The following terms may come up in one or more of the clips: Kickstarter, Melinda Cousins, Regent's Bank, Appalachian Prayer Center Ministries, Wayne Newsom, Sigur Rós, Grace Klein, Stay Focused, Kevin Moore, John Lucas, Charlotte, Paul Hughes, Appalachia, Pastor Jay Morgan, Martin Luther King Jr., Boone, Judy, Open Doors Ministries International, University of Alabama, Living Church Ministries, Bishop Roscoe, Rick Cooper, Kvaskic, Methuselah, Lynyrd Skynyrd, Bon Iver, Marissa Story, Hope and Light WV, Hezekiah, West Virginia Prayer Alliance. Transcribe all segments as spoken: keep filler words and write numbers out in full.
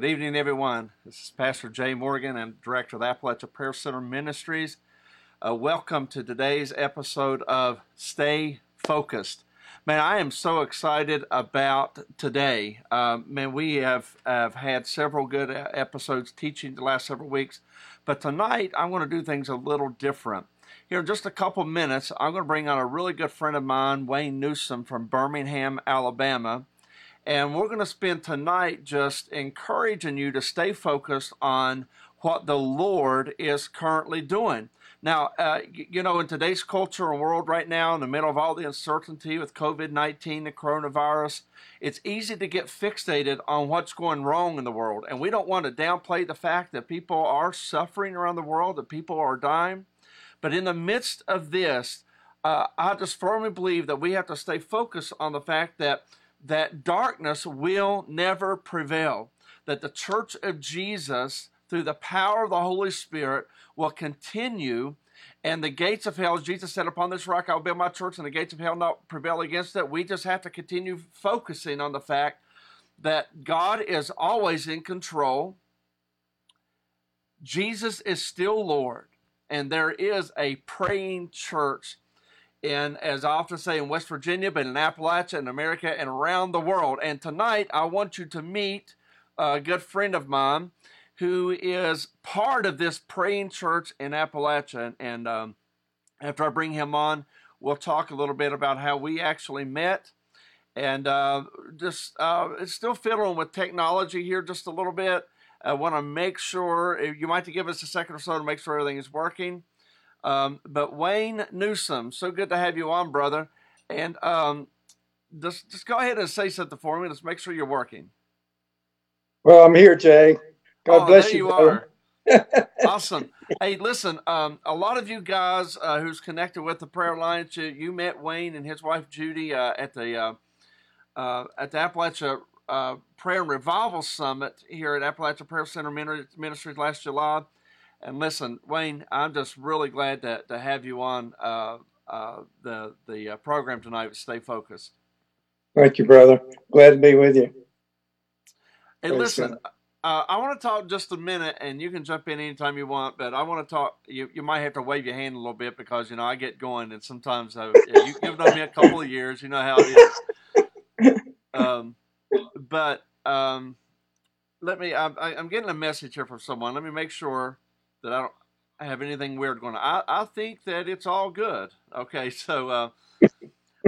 Good evening, everyone. This is Pastor Jay Morgan and Director of the Appalachian Prayer Center Ministries. Uh, welcome to today's episode of Stay Focused. Man, I am so excited about today. Um, man, we have, have had several good episodes teaching the last several weeks, but tonight I want to do things a little different. Here in just a couple minutes, I'm going to bring on a really good friend of mine, Wayne Newsom from Birmingham, Alabama. And we're going to spend tonight just encouraging you to stay focused on what the Lord is currently doing. Now, uh, you know, in today's culture and world right now, in the middle of all the uncertainty with covid nineteen, the coronavirus, it's easy to get fixated on what's going wrong in the world. And we don't want to downplay the fact that people are suffering around the world, that people are dying. But in the midst of this, uh, I just firmly believe that we have to stay focused on the fact that that darkness will never prevail, that the church of Jesus, through the power of the Holy Spirit, will continue, and the gates of hell, Jesus said, upon this rock I will build my church, and the gates of hell not prevail against it. We just have to continue focusing on the fact that God is always in control. Jesus is still Lord, and there is a praying church. And as I often say, in West Virginia, but in Appalachia, in America, and around the world. And tonight, I want you to meet a good friend of mine who is part of this praying church in Appalachia. And, and um, after I bring him on, we'll talk a little bit about how we actually met. And uh, just uh, still fiddling with technology here just a little bit. I want to make sure, you might have to give us a second or so to make sure everything is working. Um, but Wayne Newsom, so good to have you on, brother. And um, just, just go ahead and say something for me. Let's make sure you're working. Well, I'm here, Jay. God oh, bless there you. you are. Awesome. Hey, listen, um, a lot of you guys uh, who's connected with the Prayer Alliance, you, you met Wayne and his wife Judy uh, at the uh, uh, at the Appalachia uh, Prayer and Revival Summit here at Appalachia Prayer Center Ministries last July. And listen, Wayne, I'm just really glad to, to have you on uh, uh, the the uh, program tonight with Stay Focused. Thank you, brother. Glad to be with you. And hey, listen, uh, I want to talk just a minute, and you can jump in anytime you want, but I want to talk. You, you might have to wave your hand a little bit because, you know, I get going, and sometimes I, you, you've known me a couple of years. You know how it is. Um, but um, let me, I, I, I'm getting a message here from someone. Let me make sure that I don't have anything weird going on. I, I think that it's all good. Okay, so, uh,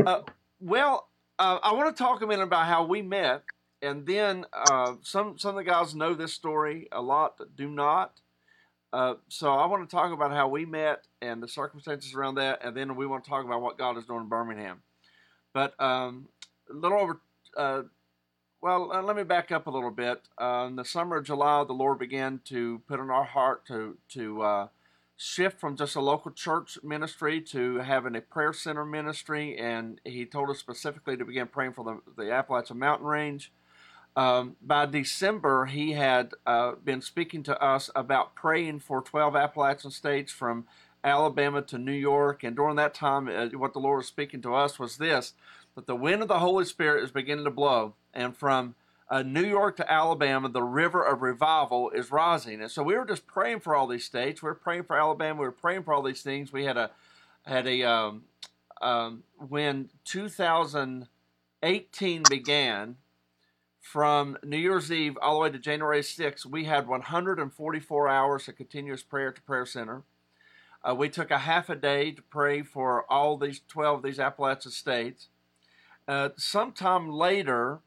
uh, well, uh, I want to talk a minute about how we met, and then uh, some some of the guys know this story, a lot that do not. Uh, so I want to talk about how we met and the circumstances around that, and then we want to talk about what God is doing in Birmingham. But um, a little over, uh, well, uh, let me back up a little bit. Uh, in the summer of July, the Lord began to put in our heart to to uh, shift from just a local church ministry to having a prayer center ministry, and He told us specifically to begin praying for the, the Appalachian Mountain Range. Um, by December, He had uh, been speaking to us about praying for twelve Appalachian states from Alabama to New York, and during that time, uh, what the Lord was speaking to us was this, that the wind of the Holy Spirit is beginning to blow. And from uh, New York to Alabama, the river of revival is rising. And so we were just praying for all these states. We were praying for Alabama. We were praying for all these things. We had a, had a um, um, when two thousand eighteen began, from New Year's Eve all the way to January sixth, we had one hundred forty-four hours of continuous prayer at the prayer center. Uh, we took a half a day to pray for all these twelve of these Appalachian states. Uh, sometime later,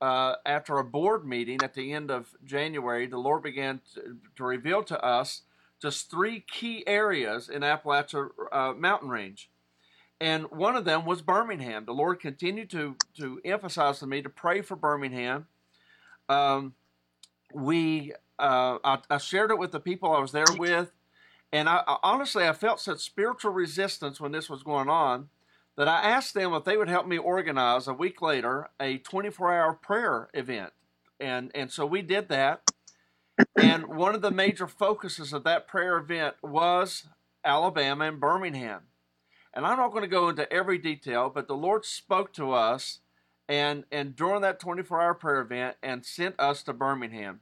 Uh, after a board meeting at the end of January, the Lord began to, to reveal to us just three key areas in Appalachia uh, mountain range. And one of them was Birmingham. The Lord continued to, to emphasize to me to pray for Birmingham. Um, we uh, I, I shared it with the people I was there with. And I, I, honestly, I felt such spiritual resistance when this was going on, that I asked them if they would help me organize, a week later, a twenty-four hour prayer event. And and so we did that. And one of the major focuses of that prayer event was Alabama and Birmingham. And I'm not going to go into every detail, but the Lord spoke to us and, and during that twenty-four hour prayer event and sent us to Birmingham.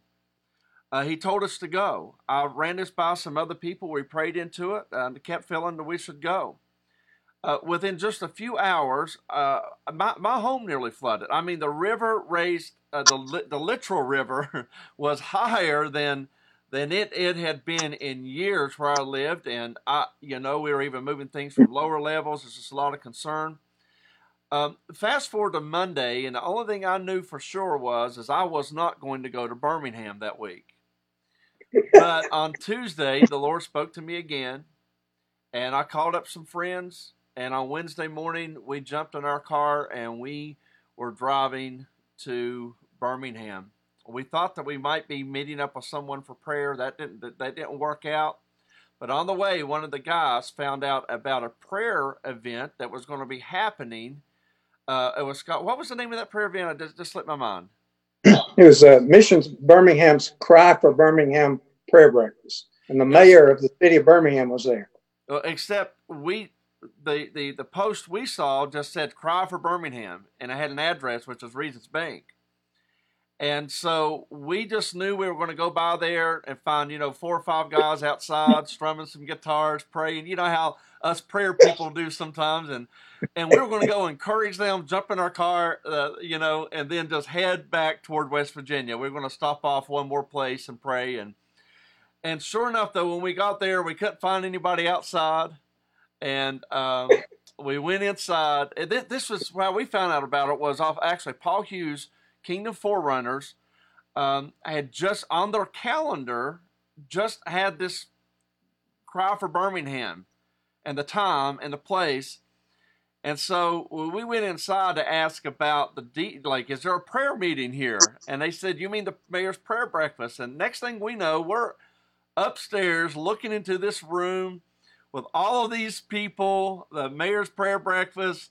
Uh, he told us to go. I ran this by some other people. We prayed into it and kept feeling that we should go. Uh, within just a few hours, uh, my, my home nearly flooded. I mean, the river raised, uh, the the literal river was higher than than it, it had been in years where I lived. And, I, you know, we were even moving things from lower levels. There's just a lot of concern. Um, fast forward to Monday, and the only thing I knew for sure was is I was not going to go to Birmingham that week. But on Tuesday, the Lord spoke to me again, and I called up some friends, and on Wednesday morning, we jumped in our car, and we were driving to Birmingham. We thought that we might be meeting up with someone for prayer. That didn't that didn't work out. But on the way, one of the guys found out about a prayer event that was going to be happening. Uh, it was what was the name of that prayer event? It just, just slipped my mind. It was uh, Missions Birmingham's Cry for Birmingham Prayer Breakfast, and the mayor of the city of Birmingham was there. Well, except we, the, the the post we saw just said "Cry for Birmingham," and I had an address which was Regent's Bank, and so we just knew we were going to go by there and find you know four or five guys outside strumming some guitars, praying. You know how us prayer people do sometimes, and and we were going to go encourage them, jump in our car, uh, you know, and then just head back toward West Virginia. We were going to stop off one more place and pray, and and sure enough, though, when we got there, we couldn't find anybody outside, and um, we went inside. And th- this was how we found out about it was off actually Paul Hughes, Kingdom Forerunners, um, had just on their calendar just had this Cry for Birmingham. And the time and the place, and so we went inside to ask about the de- like, is there a prayer meeting here? And they said, you mean the mayor's prayer breakfast? And next thing we know, we're upstairs looking into this room with all of these people, the mayor's prayer breakfast,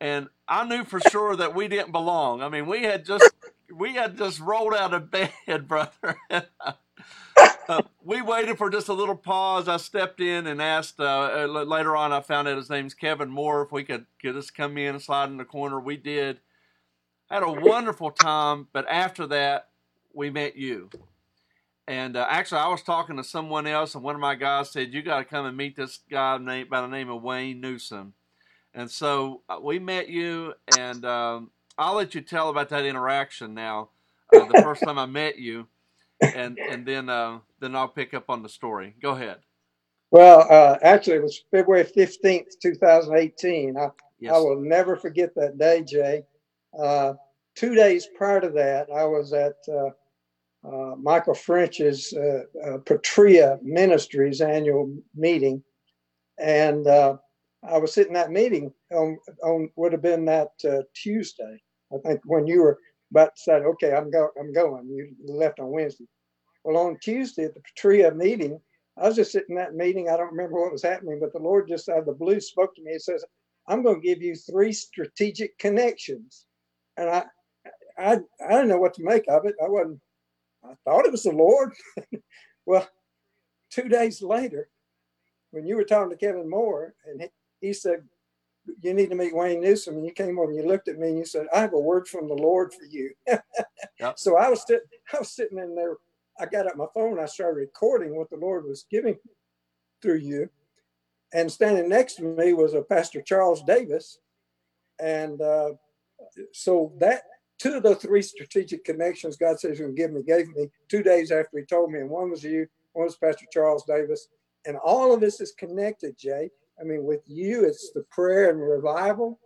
and I knew for sure that we didn't belong. I mean, we had just we had just rolled out of bed, brother. Uh, we waited for just a little pause. I stepped in and asked, uh, later on I found out his name's Kevin Moore, if we could, could just come in and slide in the corner. We did. Had a wonderful time, but after that, we met you. And uh, actually, I was talking to someone else, and one of my guys said, you got to come and meet this guy named, by the name of Wayne Newsom. And so uh, we met you, and um, I'll let you tell about that interaction now, uh, the first time I met you. And and then uh, then I'll pick up on the story. Go ahead. Well, uh, actually, it was February fifteenth, twenty eighteen. I, yes. I will never forget that day, Jay. Uh, two days prior to that, I was at uh, uh, Michael French's uh, uh, Patria Ministries annual meeting. And uh, I was sitting that meeting on, on would have been that uh, Tuesday, I think, when you were. But said, okay, I'm go, I'm going. You left on Wednesday. Well, on Tuesday at the Patria meeting, I was just sitting in that meeting. I don't remember what was happening, but the Lord just out of the blue spoke to me and says, I'm going to give you three strategic connections. And I, I, I didn't know what to make of it. I wasn't. I thought it was the Lord. Well, two days later, when you were talking to Kevin Moore, and he, he said, you need to meet Wayne Newsom. And you came over and you looked at me and you said, I have a word from the Lord for you. Yep. So I was, sit- I was sitting in there. I got out my phone. I started recording what the Lord was giving through you. And standing next to me was a Pastor Charles Davis. And uh, so that two of the three strategic connections God says he'll give me, gave me two days after he told me. And one was you, one was Pastor Charles Davis. And all of this is connected, Jay. I mean, with you, it's the prayer and revival.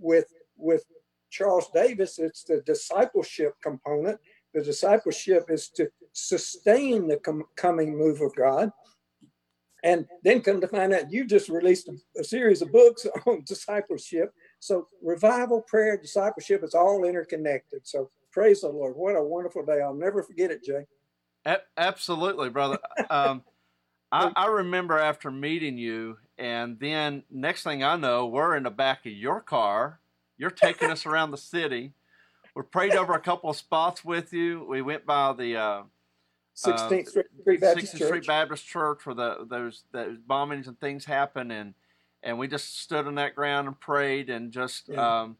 With with Charles Davis, it's the discipleship component. The discipleship is to sustain the com- coming move of God. And then come to find out, you just released a, a series of books on discipleship. So revival, prayer, discipleship, it's all interconnected. So praise the Lord. What a wonderful day. I'll never forget it, Jay. A- absolutely, brother. Um, I, I remember after meeting you, and then next thing I know, we're in the back of your car. You're taking us around the city. We prayed over a couple of spots with you. We went by the uh, sixteenth Street Baptist Church. Street Baptist Church, where the, those, those bombings and things happened, and and we just stood on that ground and prayed, and just yeah. um,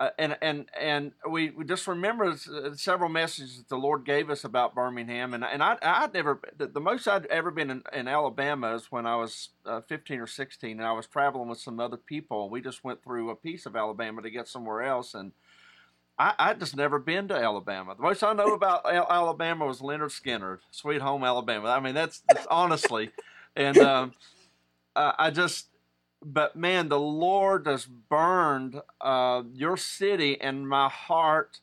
Uh, and and and we, we just remember several messages that the Lord gave us about Birmingham, and and I I'd never the, the most I'd ever been in, in Alabama is when I was uh, fifteen or sixteen, and I was traveling with some other people. We just went through a piece of Alabama to get somewhere else, and I I'd just never been to Alabama. The most I know about Al- Alabama was Lynyrd Skynyrd, "Sweet Home Alabama." I mean, that's, that's honestly, and um, uh, I just. But man, the Lord has burned uh, your city and my heart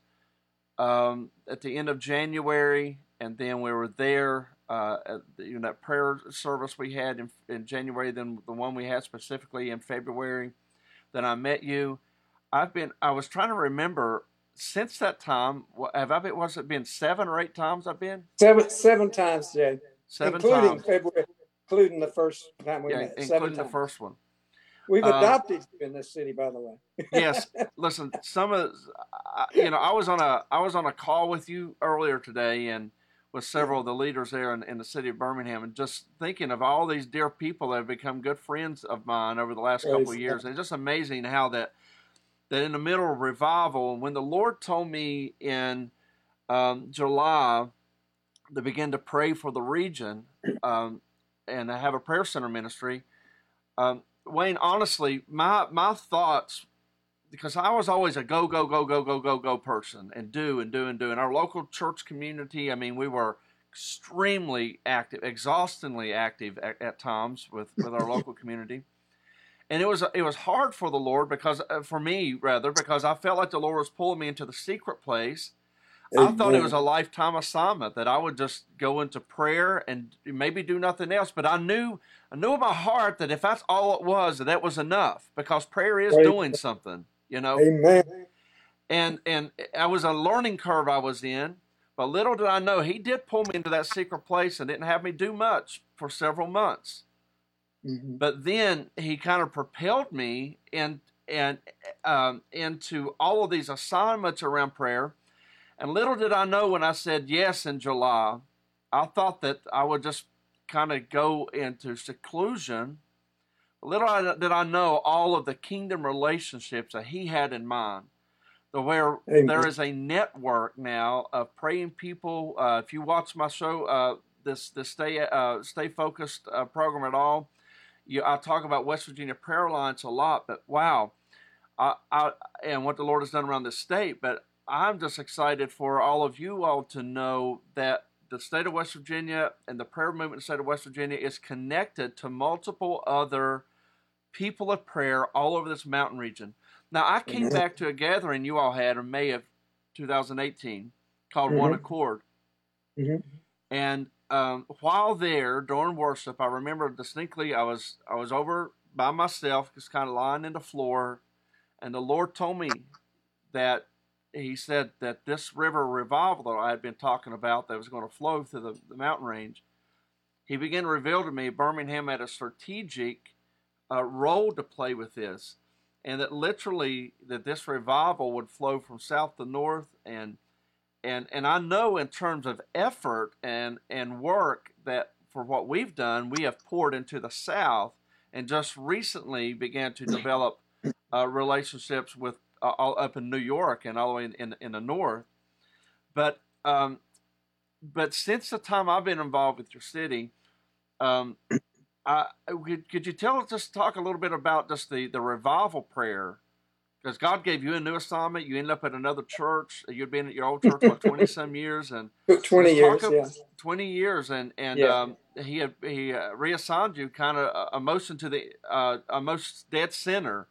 um, at the end of January, and then we were there. Uh, at the, you know, that prayer service we had in, in January, then the one we had specifically in February. Then I met you. I've been. I was trying to remember since that time. Have I been? Was it been seven or eight times I've been? Seven, seven times, Jay. Seven including times, February, including the first time we yeah, met. Including seven the times. First one. We've adopted um, you in this city, by the way. Yes, listen. Some of uh, you know, I was on a I was on a call with you earlier today, and with several of the leaders there in, in the city of Birmingham, and just thinking of all these dear people that have become good friends of mine over the last Praise couple of years. God. It's just amazing how that that in the middle of revival, when the Lord told me in um, July to begin to pray for the region um, and to have a prayer center ministry. Um, Wayne, honestly, my my thoughts, because I was always a go, go, go, go, go, go, go person, and do, and do, and do. In our local church community, I mean, we were extremely active, exhaustingly active at, at times with, with our local community. And it was it was hard for the Lord, because for me, rather, because I felt like the Lord was pulling me into the secret place. Amen. I thought it was a lifetime assignment that I would just go into prayer and maybe do nothing else. But I knew, I knew in my heart that if that's all it was, that, that was enough, because prayer is Amen. Doing something, you know. Amen. And and I was a learning curve I was in, but little did I know He did pull me into that secret place and didn't have me do much for several months. Mm-hmm. But then He kind of propelled me in and um, into all of these assignments around prayer. And little did I know when I said yes in July, I thought that I would just kind of go into seclusion. Little did I know all of the kingdom relationships that He had in mind, the where Amen. There is a network now of praying people. Uh, if you watch my show, uh, this this stay uh, stay focused uh, program at all, you, I talk about West Virginia Prayer Alliance a lot. But wow, I, I and what the Lord has done around this state, but. I'm just excited for all of you all to know that the state of West Virginia and the prayer movement in the state of West Virginia is connected to multiple other people of prayer all over this mountain region. Now, I came mm-hmm. back to a gathering you all had in May of two thousand eighteen called mm-hmm. One Accord. Mm-hmm. And um, while there during worship, I remember distinctly I was I was over by myself, just kind of lying on the floor, and the Lord told me that He said that this river revival that I had been talking about that was going to flow through the, the mountain range, He began to reveal to me Birmingham had a strategic uh, role to play with this, and that literally that this revival would flow from south to north. And and and I know in terms of effort and, and work that for what we've done, we have poured into the south and just recently began to develop uh, relationships with Uh, all up in New York and all the way in, in, in the north. But um, but since the time I've been involved with your city, um, I, could, could you tell us, just talk a little bit about just the, the revival prayer? Because God gave you a new assignment. You ended up at another church. You'd been at your old church for twenty-some years. And twenty years, yeah. twenty years, and, and yeah. um, he had, he uh, reassigned you kind of a motion to the uh, a most dead center.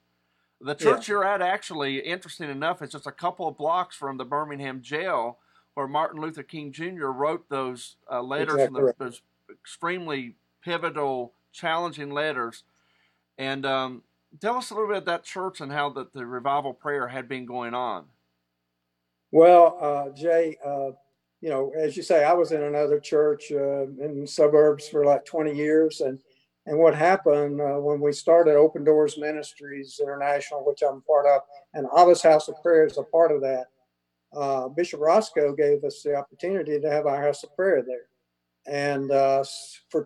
The church yeah. you're at, actually, interesting enough, is just a couple of blocks from the Birmingham jail where Martin Luther King Junior wrote those uh, letters, exactly. and the, those extremely pivotal, challenging letters. And um, tell us a little bit about that church and how the, the revival prayer had been going on. Well, uh, Jay, uh, you know, as you say, I was in another church uh, in the suburbs for like twenty years, and And what happened uh, when we started Open Doors Ministries International, which I'm part of, and Abba's House of Prayer is a part of that, uh, Bishop Roscoe gave us the opportunity to have our house of prayer there. And uh, for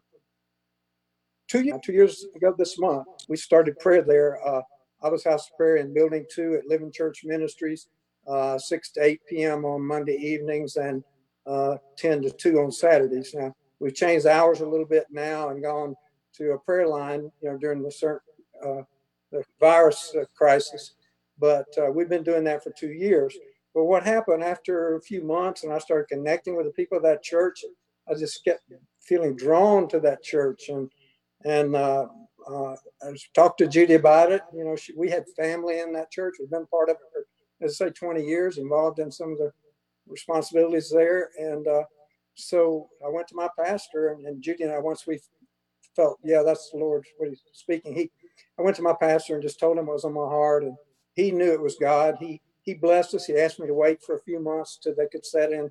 two years, two years ago this month, we started prayer there uh, Abba's House of Prayer in Building two at Living Church Ministries, uh, six to eight p m on Monday evenings and uh, ten to two on Saturdays. Now, we've changed the hours a little bit now and gone to a prayer line, you know, during the, certain, uh, the virus crisis, but uh, we've been doing that for two years. But what happened after a few months, and I started connecting with the people of that church, I just kept feeling drawn to that church, and and uh, uh, I talked to Judy about it. You know, she, we had family in that church. We've been part of it for, as I say, twenty years, involved in some of the responsibilities there. And uh, so I went to my pastor, and, and Judy and I, once we felt, yeah, that's the Lord, what he's speaking. He, I went to my pastor and just told him what was on my heart, and he knew it was God. He he blessed us. He asked me to wait for a few months till they could set in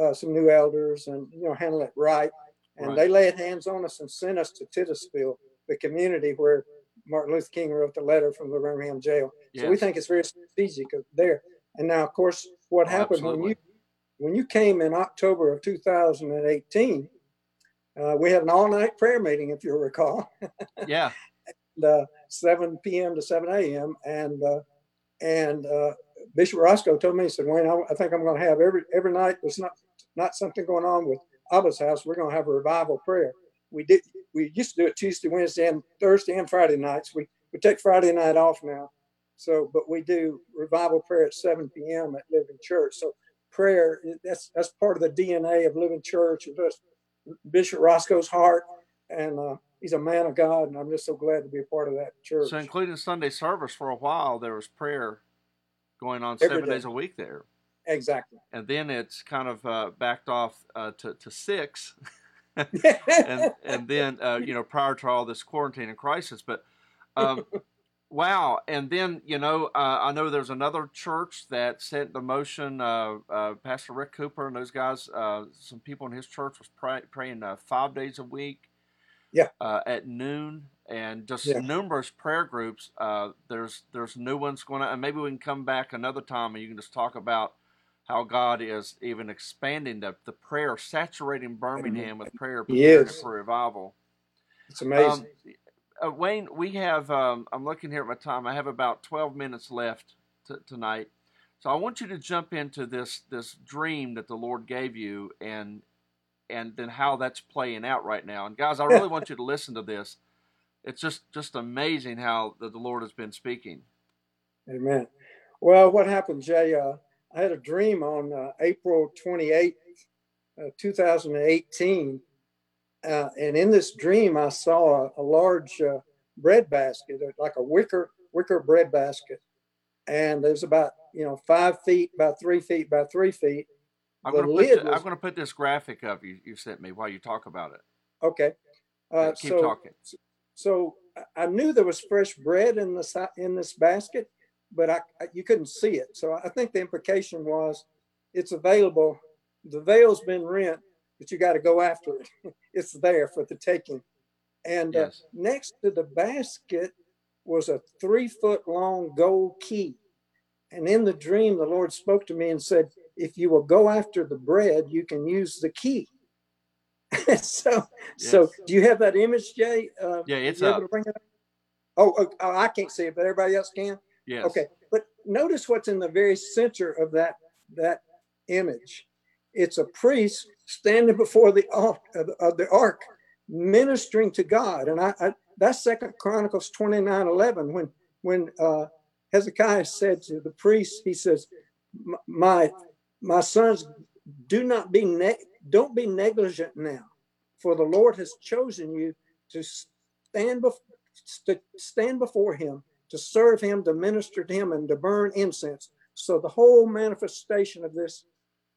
uh, some new elders and, you know, handle it right. And right. They laid hands on us and sent us to Titusville, the community where Martin Luther King wrote the letter from the Birmingham jail. Yes. So we think it's very strategic there. And now, of course, what oh, happened absolutely. when you when you came in October of two thousand eighteen, uh, we had an all-night prayer meeting, if you'll recall. Yeah. And, uh, seven p m to seven a m And uh, and uh, Bishop Roscoe told me, he said, Wayne, I, I think I'm going to have every every night. There's not not something going on with Abba's house, we're going to have a revival prayer. We did. We used to do it Tuesday, Wednesday, and Thursday and Friday nights. We we take Friday night off now. So, but we do revival prayer at seven p m at Living Church. So prayer, that's that's part of the D N A of Living Church. That's Bishop Roscoe's heart, and uh, he's a man of God, and I'm just so glad to be a part of that church. So including Sunday service for a while, there was prayer going on Every seven day. days a week there. Exactly. And then it's kind of uh, backed off uh, to, to six. and, and then, uh, you know, prior to all this quarantine and crisis. But, um, wow. And then, you know, uh, I know there's another church that set into motion, uh, uh, Pastor Rick Cooper and those guys, uh, some people in his church was pray- praying uh, five days a week yeah. uh, at noon. And just yeah. numerous prayer groups. Uh, there's there's new ones going on. And maybe we can come back another time and you can just talk about how God is even expanding the, the prayer, saturating Birmingham with prayer, prayer for revival. It's amazing. Um, uh, Wayne, we have, um, I'm looking here at my time, I have about twelve minutes left t- tonight. So I want you to jump into this this dream that the Lord gave you and and then how that's playing out right now. And guys, I really want you to listen to this. It's just, just amazing how the, the Lord has been speaking. Amen. Well, what happened, Jay, uh, I had a dream on uh, April twenty-eighth, uh, two thousand eighteen, uh, and in this dream, I saw a, a large uh, bread basket, like a wicker wicker bread basket, and there's about you know five feet by three feet by three feet. I'm going to was... put this graphic up you you sent me while you talk about it. Okay, uh, yeah, keep so, talking. So I knew there was fresh bread in the in this basket. But I, you couldn't see it. So I think the implication was it's available. The veil's been rent, but you got to go after it. It's there for the taking. And yes. uh, next to the basket was a three foot long gold key. And in the dream, the Lord spoke to me and said, if you will go after the bread, you can use the key. so, yes. so do you have that image, Jay? Uh, yeah, it's up. Able to bring it up? Oh, oh, I can't see it, but everybody else can. Yes. Okay, but notice what's in the very center of that that image. It's a priest standing before the of the ark, ministering to God, and I, I that's Second Chronicles twenty-nine eleven. When when uh, Hezekiah said to the priest, he says, "My my sons, do not be ne- don't be negligent now, for the Lord has chosen you to stand before to stand before Him." To serve him, to minister to him, and to burn incense. So the whole manifestation of this,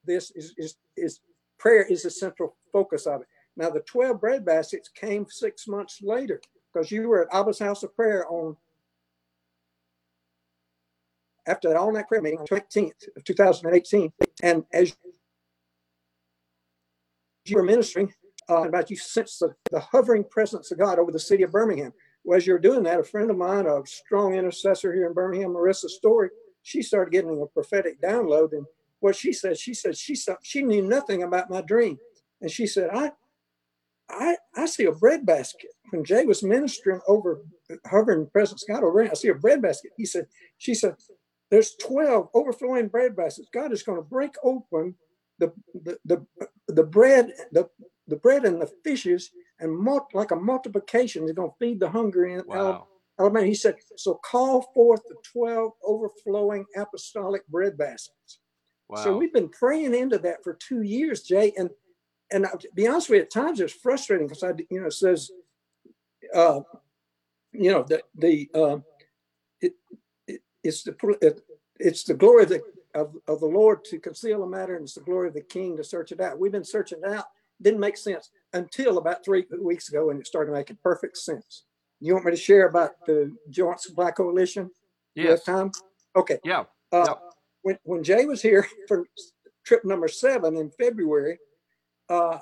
this is, is, is prayer is the central focus of it. Now the twelve bread baskets came six months later because you were at Abba's House of Prayer on after that all-night prayer meeting on the eighteenth of two thousand eighteen, and as you were ministering, uh, about you sensed the, the hovering presence of God over the city of Birmingham. Well, as you were doing that, a friend of mine, a strong intercessor here in Birmingham, Marissa Story, she started getting a prophetic download. And what she said, she said she she knew nothing about my dream. And she said, I I, I see a breadbasket. When Jay was ministering over, hovering President Scott over here, I see a breadbasket. He said, she said, there's twelve overflowing breadbaskets. God is going to break open the the the, the bread, the, the bread and the fishes, and mul- like a multiplication, he's going to feed the hungry in wow. Alabama. He said, so call forth the twelve overflowing apostolic breadbaskets. Wow. So we've been praying into that for two years, Jay. And and I'll be honest with you, at times it's frustrating because I, you know, it says, uh, you know, the the uh, it, it it's the it, it's the glory of the of, of the Lord to conceal a matter, and it's the glory of the King to search it out. We've been searching it out. Didn't make sense until about three weeks ago, and it started making perfect sense. You want me to share about the Joint Supply Coalition? Yes. Time? Okay. Yeah. Uh, yeah. When when Jay was here for trip number seven in February, uh,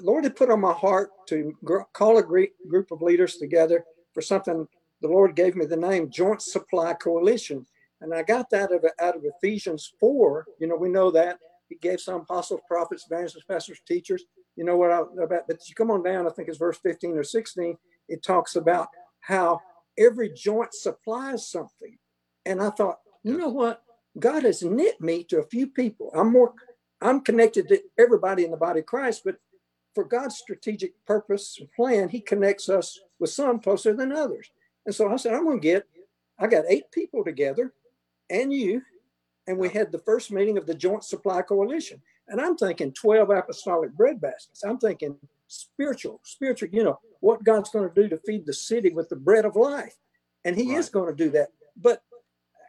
Lord had put on my heart to gr- call a group of leaders together for something. The Lord gave me the name Joint Supply Coalition, and I got that out of, out of Ephesians four. You know, we know that He gave some apostles, prophets, evangelists, pastors, teachers. You know what I about? But you come on down. I think it's verse fifteen or sixteen. It talks about how every joint supplies something, and I thought, you know what? God has knit me to a few people. I'm more, I'm connected to everybody in the body of Christ, but for God's strategic purpose and plan, He connects us with some closer than others. And so I said, I'm going to get. I got eight people together, and you, and we had the first meeting of the Joint Supply Coalition. And I'm thinking twelve apostolic breadbaskets. I'm thinking spiritual, spiritual, you know, what God's going to do to feed the city with the bread of life. And He right. is going to do that. But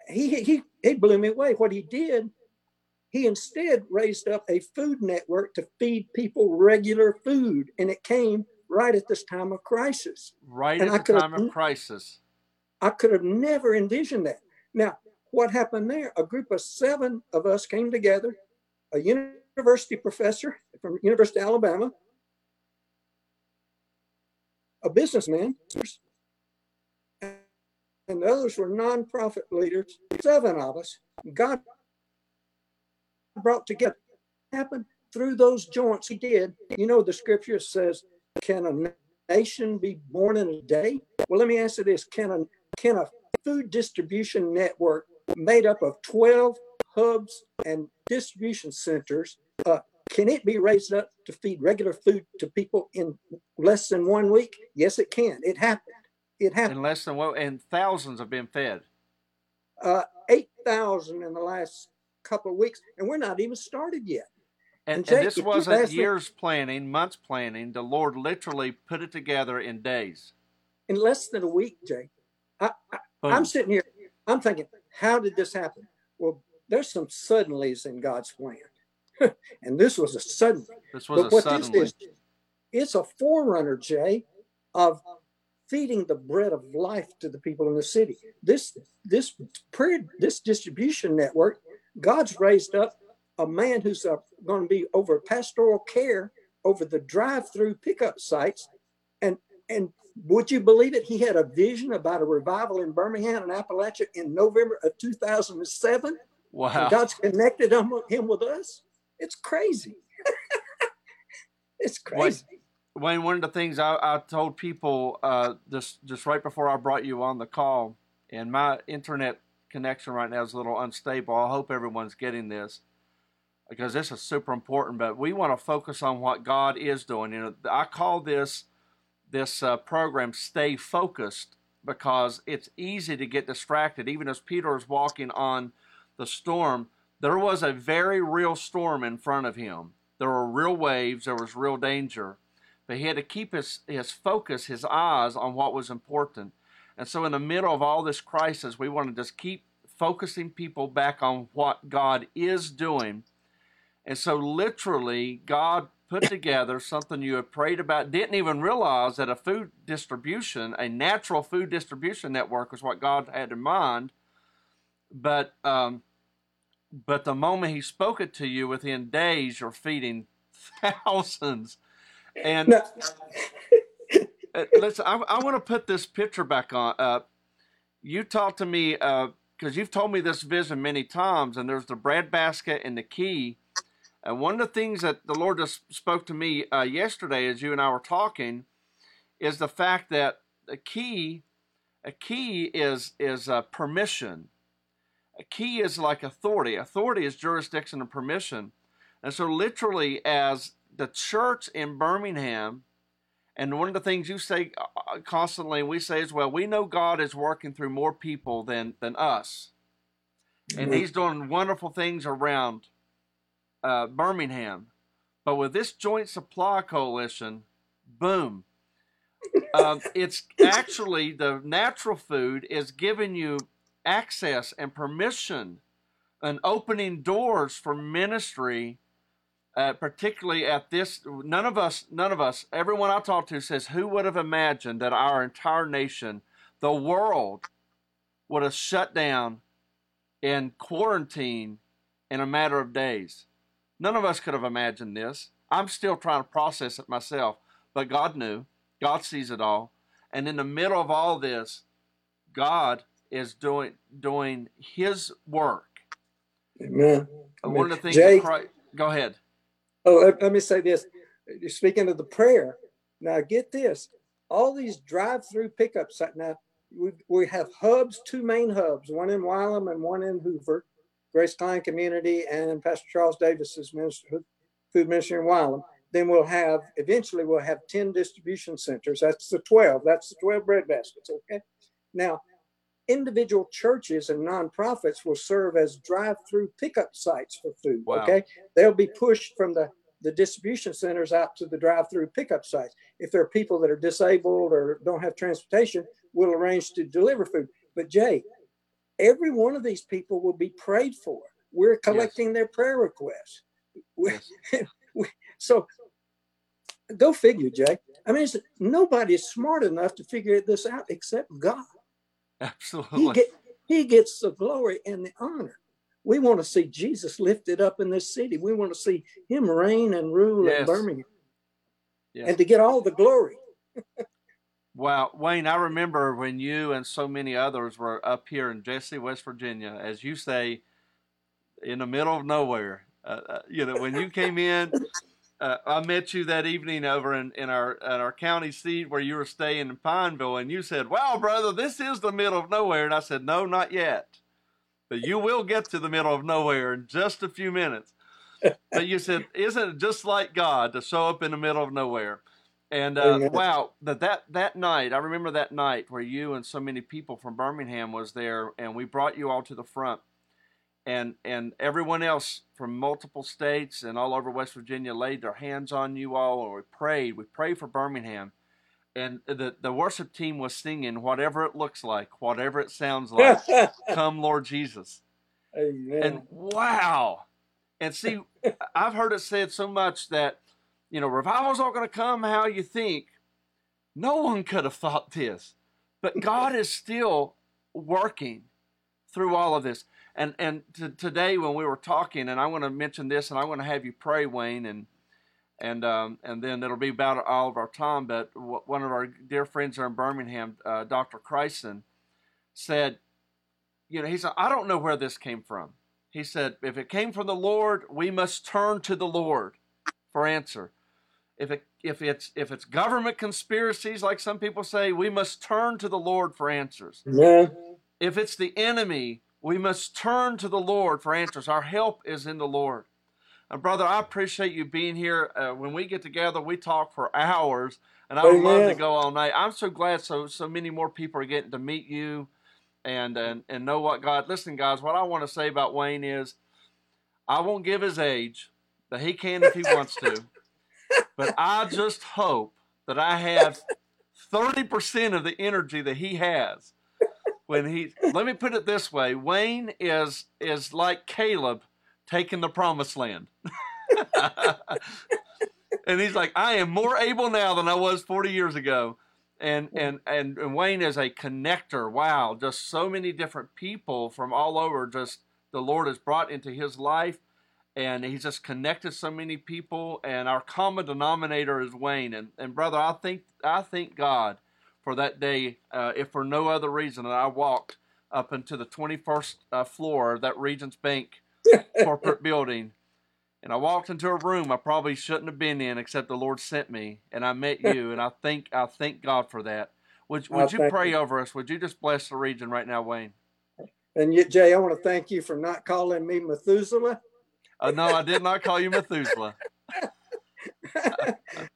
he, he, he blew me away. What He did, He instead raised up a food network to feed people regular food. And it came right at this time of crisis. Right and at I the time of crisis. I could have never envisioned that. Now, what happened there? A group of seven of us came together, a university professor from University of Alabama, a businessman, and the others were nonprofit leaders, seven of us. God brought together. What happened through those joints He did. You know, the scripture says, can a nation be born in a day? Well, let me answer this. Can a, can a food distribution network made up of twelve hubs and distribution centers, uh, can it be raised up to feed regular food to people in less than one week? Yes, it can. It happened. It happened. In less than one, and thousands have been fed. Uh, eight thousand in the last couple of weeks, and we're not even started yet. And, and, Jake, and this wasn't years planning, months planning. The Lord literally put it together in days. In less than a week, Jake. I, I, I'm sitting here, I'm thinking, how did this happen? Well, there's some suddenlies in God's plan. And this was a sudden. This was but a what suddenly. This is, it's a forerunner, Jay, of feeding the bread of life to the people in the city. This this prayer, this distribution network, God's raised up a man who's uh, going to be over pastoral care over the drive-through pickup sites, and and would you believe it? He had a vision about a revival in Birmingham and Appalachia in November of two thousand seven. Wow! And God's connected him, him with us. It's crazy. It's crazy. Wayne, Wayne, one of the things I, I told people uh, just, just right before I brought you on the call, and my internet connection right now is a little unstable. I hope everyone's getting this because this is super important, but we want to focus on what God is doing. You know, I call this this uh, program Stay Focused because it's easy to get distracted. Even as Peter is walking on the storm, there was a very real storm in front of him. There were real waves. There was real danger. But he had to keep his, his focus, his eyes on what was important. And so in the middle of all this crisis, we want to just keep focusing people back on what God is doing. And so literally, God put together something you had prayed about, didn't even realize that a food distribution, a natural food distribution network was what God had in mind. But... um But the moment He spoke it to you, within days, you're feeding thousands. And no. Listen, I, I want to put this picture back on. Uh, you talked to me, because uh, you've told me this vision many times, and there's the bread basket and the key. And one of the things that the Lord just spoke to me uh, yesterday as you and I were talking is the fact that a key, a key is, is uh, permission. A key is like authority. Authority is jurisdiction and permission. And so literally as the church in Birmingham, and one of the things you say constantly, and we say as well, we know God is working through more people than, than us. Mm-hmm. And he's doing wonderful things around uh, Birmingham. But with this Joint Supply Coalition, boom. um, it's actually the natural food is giving you access and permission and opening doors for ministry, uh, particularly at this. None of us, none of us, everyone I talk to says, who would have imagined that our entire nation, the world, would have shut down and quarantined in a matter of days? None of us could have imagined this. I'm still trying to process it myself, but God knew. God sees it all. And in the middle of all this, God is doing doing his work. Amen. One Amen. Of the things Jay, that Christ, go ahead. Oh, let me say this. Speaking of the prayer, now get this. All these drive-through pickups now, we, we have hubs, two main hubs, one in Wylam and one in Hoover, Grace Klein Community and Pastor Charles Davis's minister, food ministry in Wylam. Then we'll have, eventually we'll have ten distribution centers. That's the twelve. That's the twelve bread baskets, okay? Now, individual churches and nonprofits will serve as drive-through pickup sites for food, wow. okay? They'll be pushed from the, the distribution centers out to the drive-through pickup sites. If there are people that are disabled or don't have transportation, we'll arrange to deliver food. But Jay, every one of these people will be prayed for. We're collecting yes. their prayer requests. Yes. So go figure, Jay. I mean, nobody is smart enough to figure this out except God. Absolutely. He, get, he gets the glory and the honor. We want to see Jesus lifted up in this city. We want to see him reign and rule yes. in Birmingham. Yes. And to get all the glory. Wow. Wayne, I remember when you and so many others were up here in Jesse, West Virginia, as you say, in the middle of nowhere. Uh, you know, when you came in, uh, I met you that evening over in, in our in our county seat where you were staying in Pineville, and you said, wow, brother, this is the middle of nowhere. And I said, no, not yet. But you will get to the middle of nowhere in just a few minutes. But you said, isn't it just like God to show up in the middle of nowhere? And uh, wow, that, that that night, I remember that night where you and so many people from Birmingham was there, and we brought you all to the front. And and everyone else from multiple states and all over West Virginia laid their hands on you all, or we prayed. We prayed for Birmingham. And the, the worship team was singing, whatever it looks like, whatever it sounds like, come Lord Jesus. Amen. And wow. And see, I've heard it said so much that, you know, revival's not going to come how you think. No one could have thought this. But God is still working through all of this. And and t- today when we were talking, and I want to mention this, and I want to have you pray, Wayne, and and um, and then it'll be about all of our time. But w- one of our dear friends there in Birmingham, uh, Doctor Christen, said, you know, he said, I don't know where this came from. He said, if it came from the Lord, we must turn to the Lord for answer. If it if it's if it's government conspiracies, like some people say, we must turn to the Lord for answers. Yeah. If it's the enemy, we must turn to the Lord for answers. Our help is in the Lord. And brother, I appreciate you being here. Uh, when we get together, we talk for hours, and I would oh, love yeah. to go all night. I'm so glad so so many more people are getting to meet you and, and, and know what God. Listen, guys, what I want to say about Wayne is I won't give his age, but he can if he wants to. But I just hope that I have thirty percent of the energy that he has. When he, let me put it this way, Wayne is is like Caleb taking the promised land. And he's like, I am more able now than I was forty years ago. And, and and and Wayne is a connector. Wow, just so many different people from all over, just the Lord has brought into his life. And he's just connected so many people. And our common denominator is Wayne. And and brother, I think I thank God for that day, uh, if for no other reason, and I walked up into the twenty-first uh, floor of that Regent's Bank corporate building, And I walked into a room I probably shouldn't have been in, except the Lord sent me, and I met you, and I thank I thank God for that. Would would oh, you pray you. over us? Would you just bless the region right now, Wayne? And yet, Jay, I want to thank you for not calling me Methuselah. Uh, no, I did not call you Methuselah.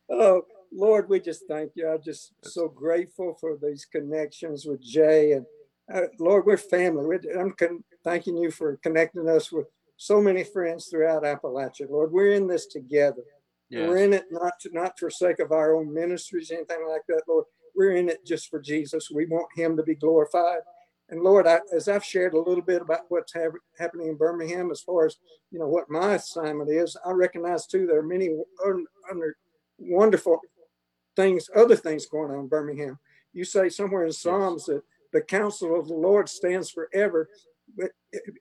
Oh, Lord, we just thank you. I'm just so grateful for these connections with Jay. And uh, Lord, we're family. We're, I'm con- thanking you for connecting us with so many friends throughout Appalachia. Lord, we're in this together. Yes. We're in it not to, not for sake of our own ministries, anything like that, Lord. We're in it just for Jesus. We want him to be glorified. And Lord, I, as I've shared a little bit about what's ha- happening in Birmingham, as far as, you know, what my assignment is, I recognize too, there are many un- under wonderful things, other things going on in Birmingham. You say somewhere in Psalms yes. that the counsel of the Lord stands forever, but,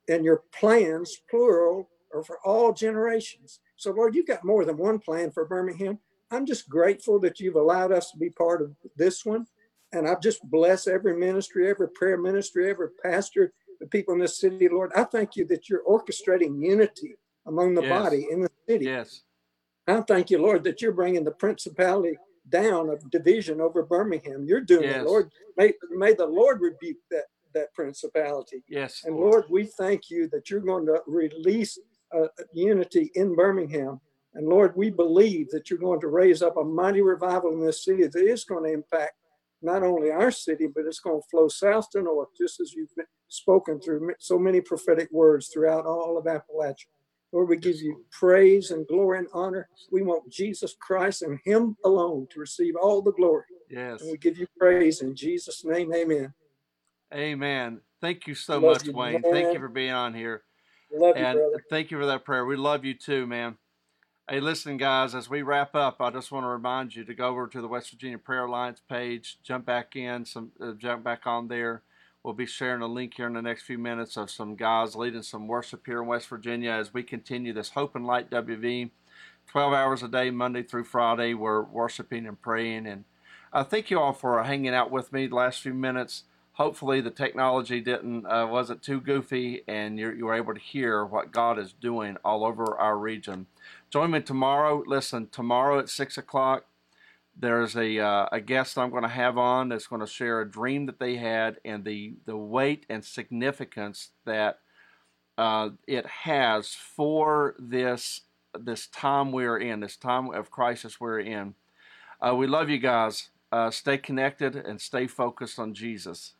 and your plans, plural, are for all generations. So Lord, you've got more than one plan for Birmingham. I'm just grateful that you've allowed us to be part of this one. And I just bless every ministry, every prayer ministry, every pastor, the people in this city, Lord. I thank you that you're orchestrating unity among the yes. body in the city. Yes. I thank you, Lord, that you're bringing the principality down of division over Birmingham. You're doing yes. it, Lord. May, may the Lord rebuke that, that principality. Yes. And Lord, we thank you that you're going to release uh, unity in Birmingham. And Lord, we believe that you're going to raise up a mighty revival in this city that is going to impact not only our city, but it's going to flow south to north, just as you've been spoken through so many prophetic words throughout all of Appalachia. Lord, we give you praise and glory and honor. We want Jesus Christ and him alone to receive all the glory. Yes. And we give you praise in Jesus' name. Amen. Amen. Thank you so much, you, Wayne. Man. Thank you for being on here. Love and you, brother. Thank you for that prayer. We love you too, man. Hey, listen, guys, as we wrap up, I just want to remind you to go over to the West Virginia Prayer Alliance page, jump back in, some uh, jump back on there. We'll be sharing a link here in the next few minutes of some guys leading some worship here in West Virginia as we continue this Hope and Light W V, twelve hours a day, Monday through Friday. We're worshiping and praying. And I uh, thank you all for hanging out with me the last few minutes. Hopefully the technology didn't uh, wasn't too goofy, and you're, you were able to hear what God is doing all over our region. Join me tomorrow. Listen, tomorrow at six o'clock, there's a, uh, a guest I'm going to have on that's going to share a dream that they had and the, the weight and significance that uh, it has for this, this time we're in, this time of crisis we're in. Uh, we love you guys. Uh, stay connected and stay focused on Jesus.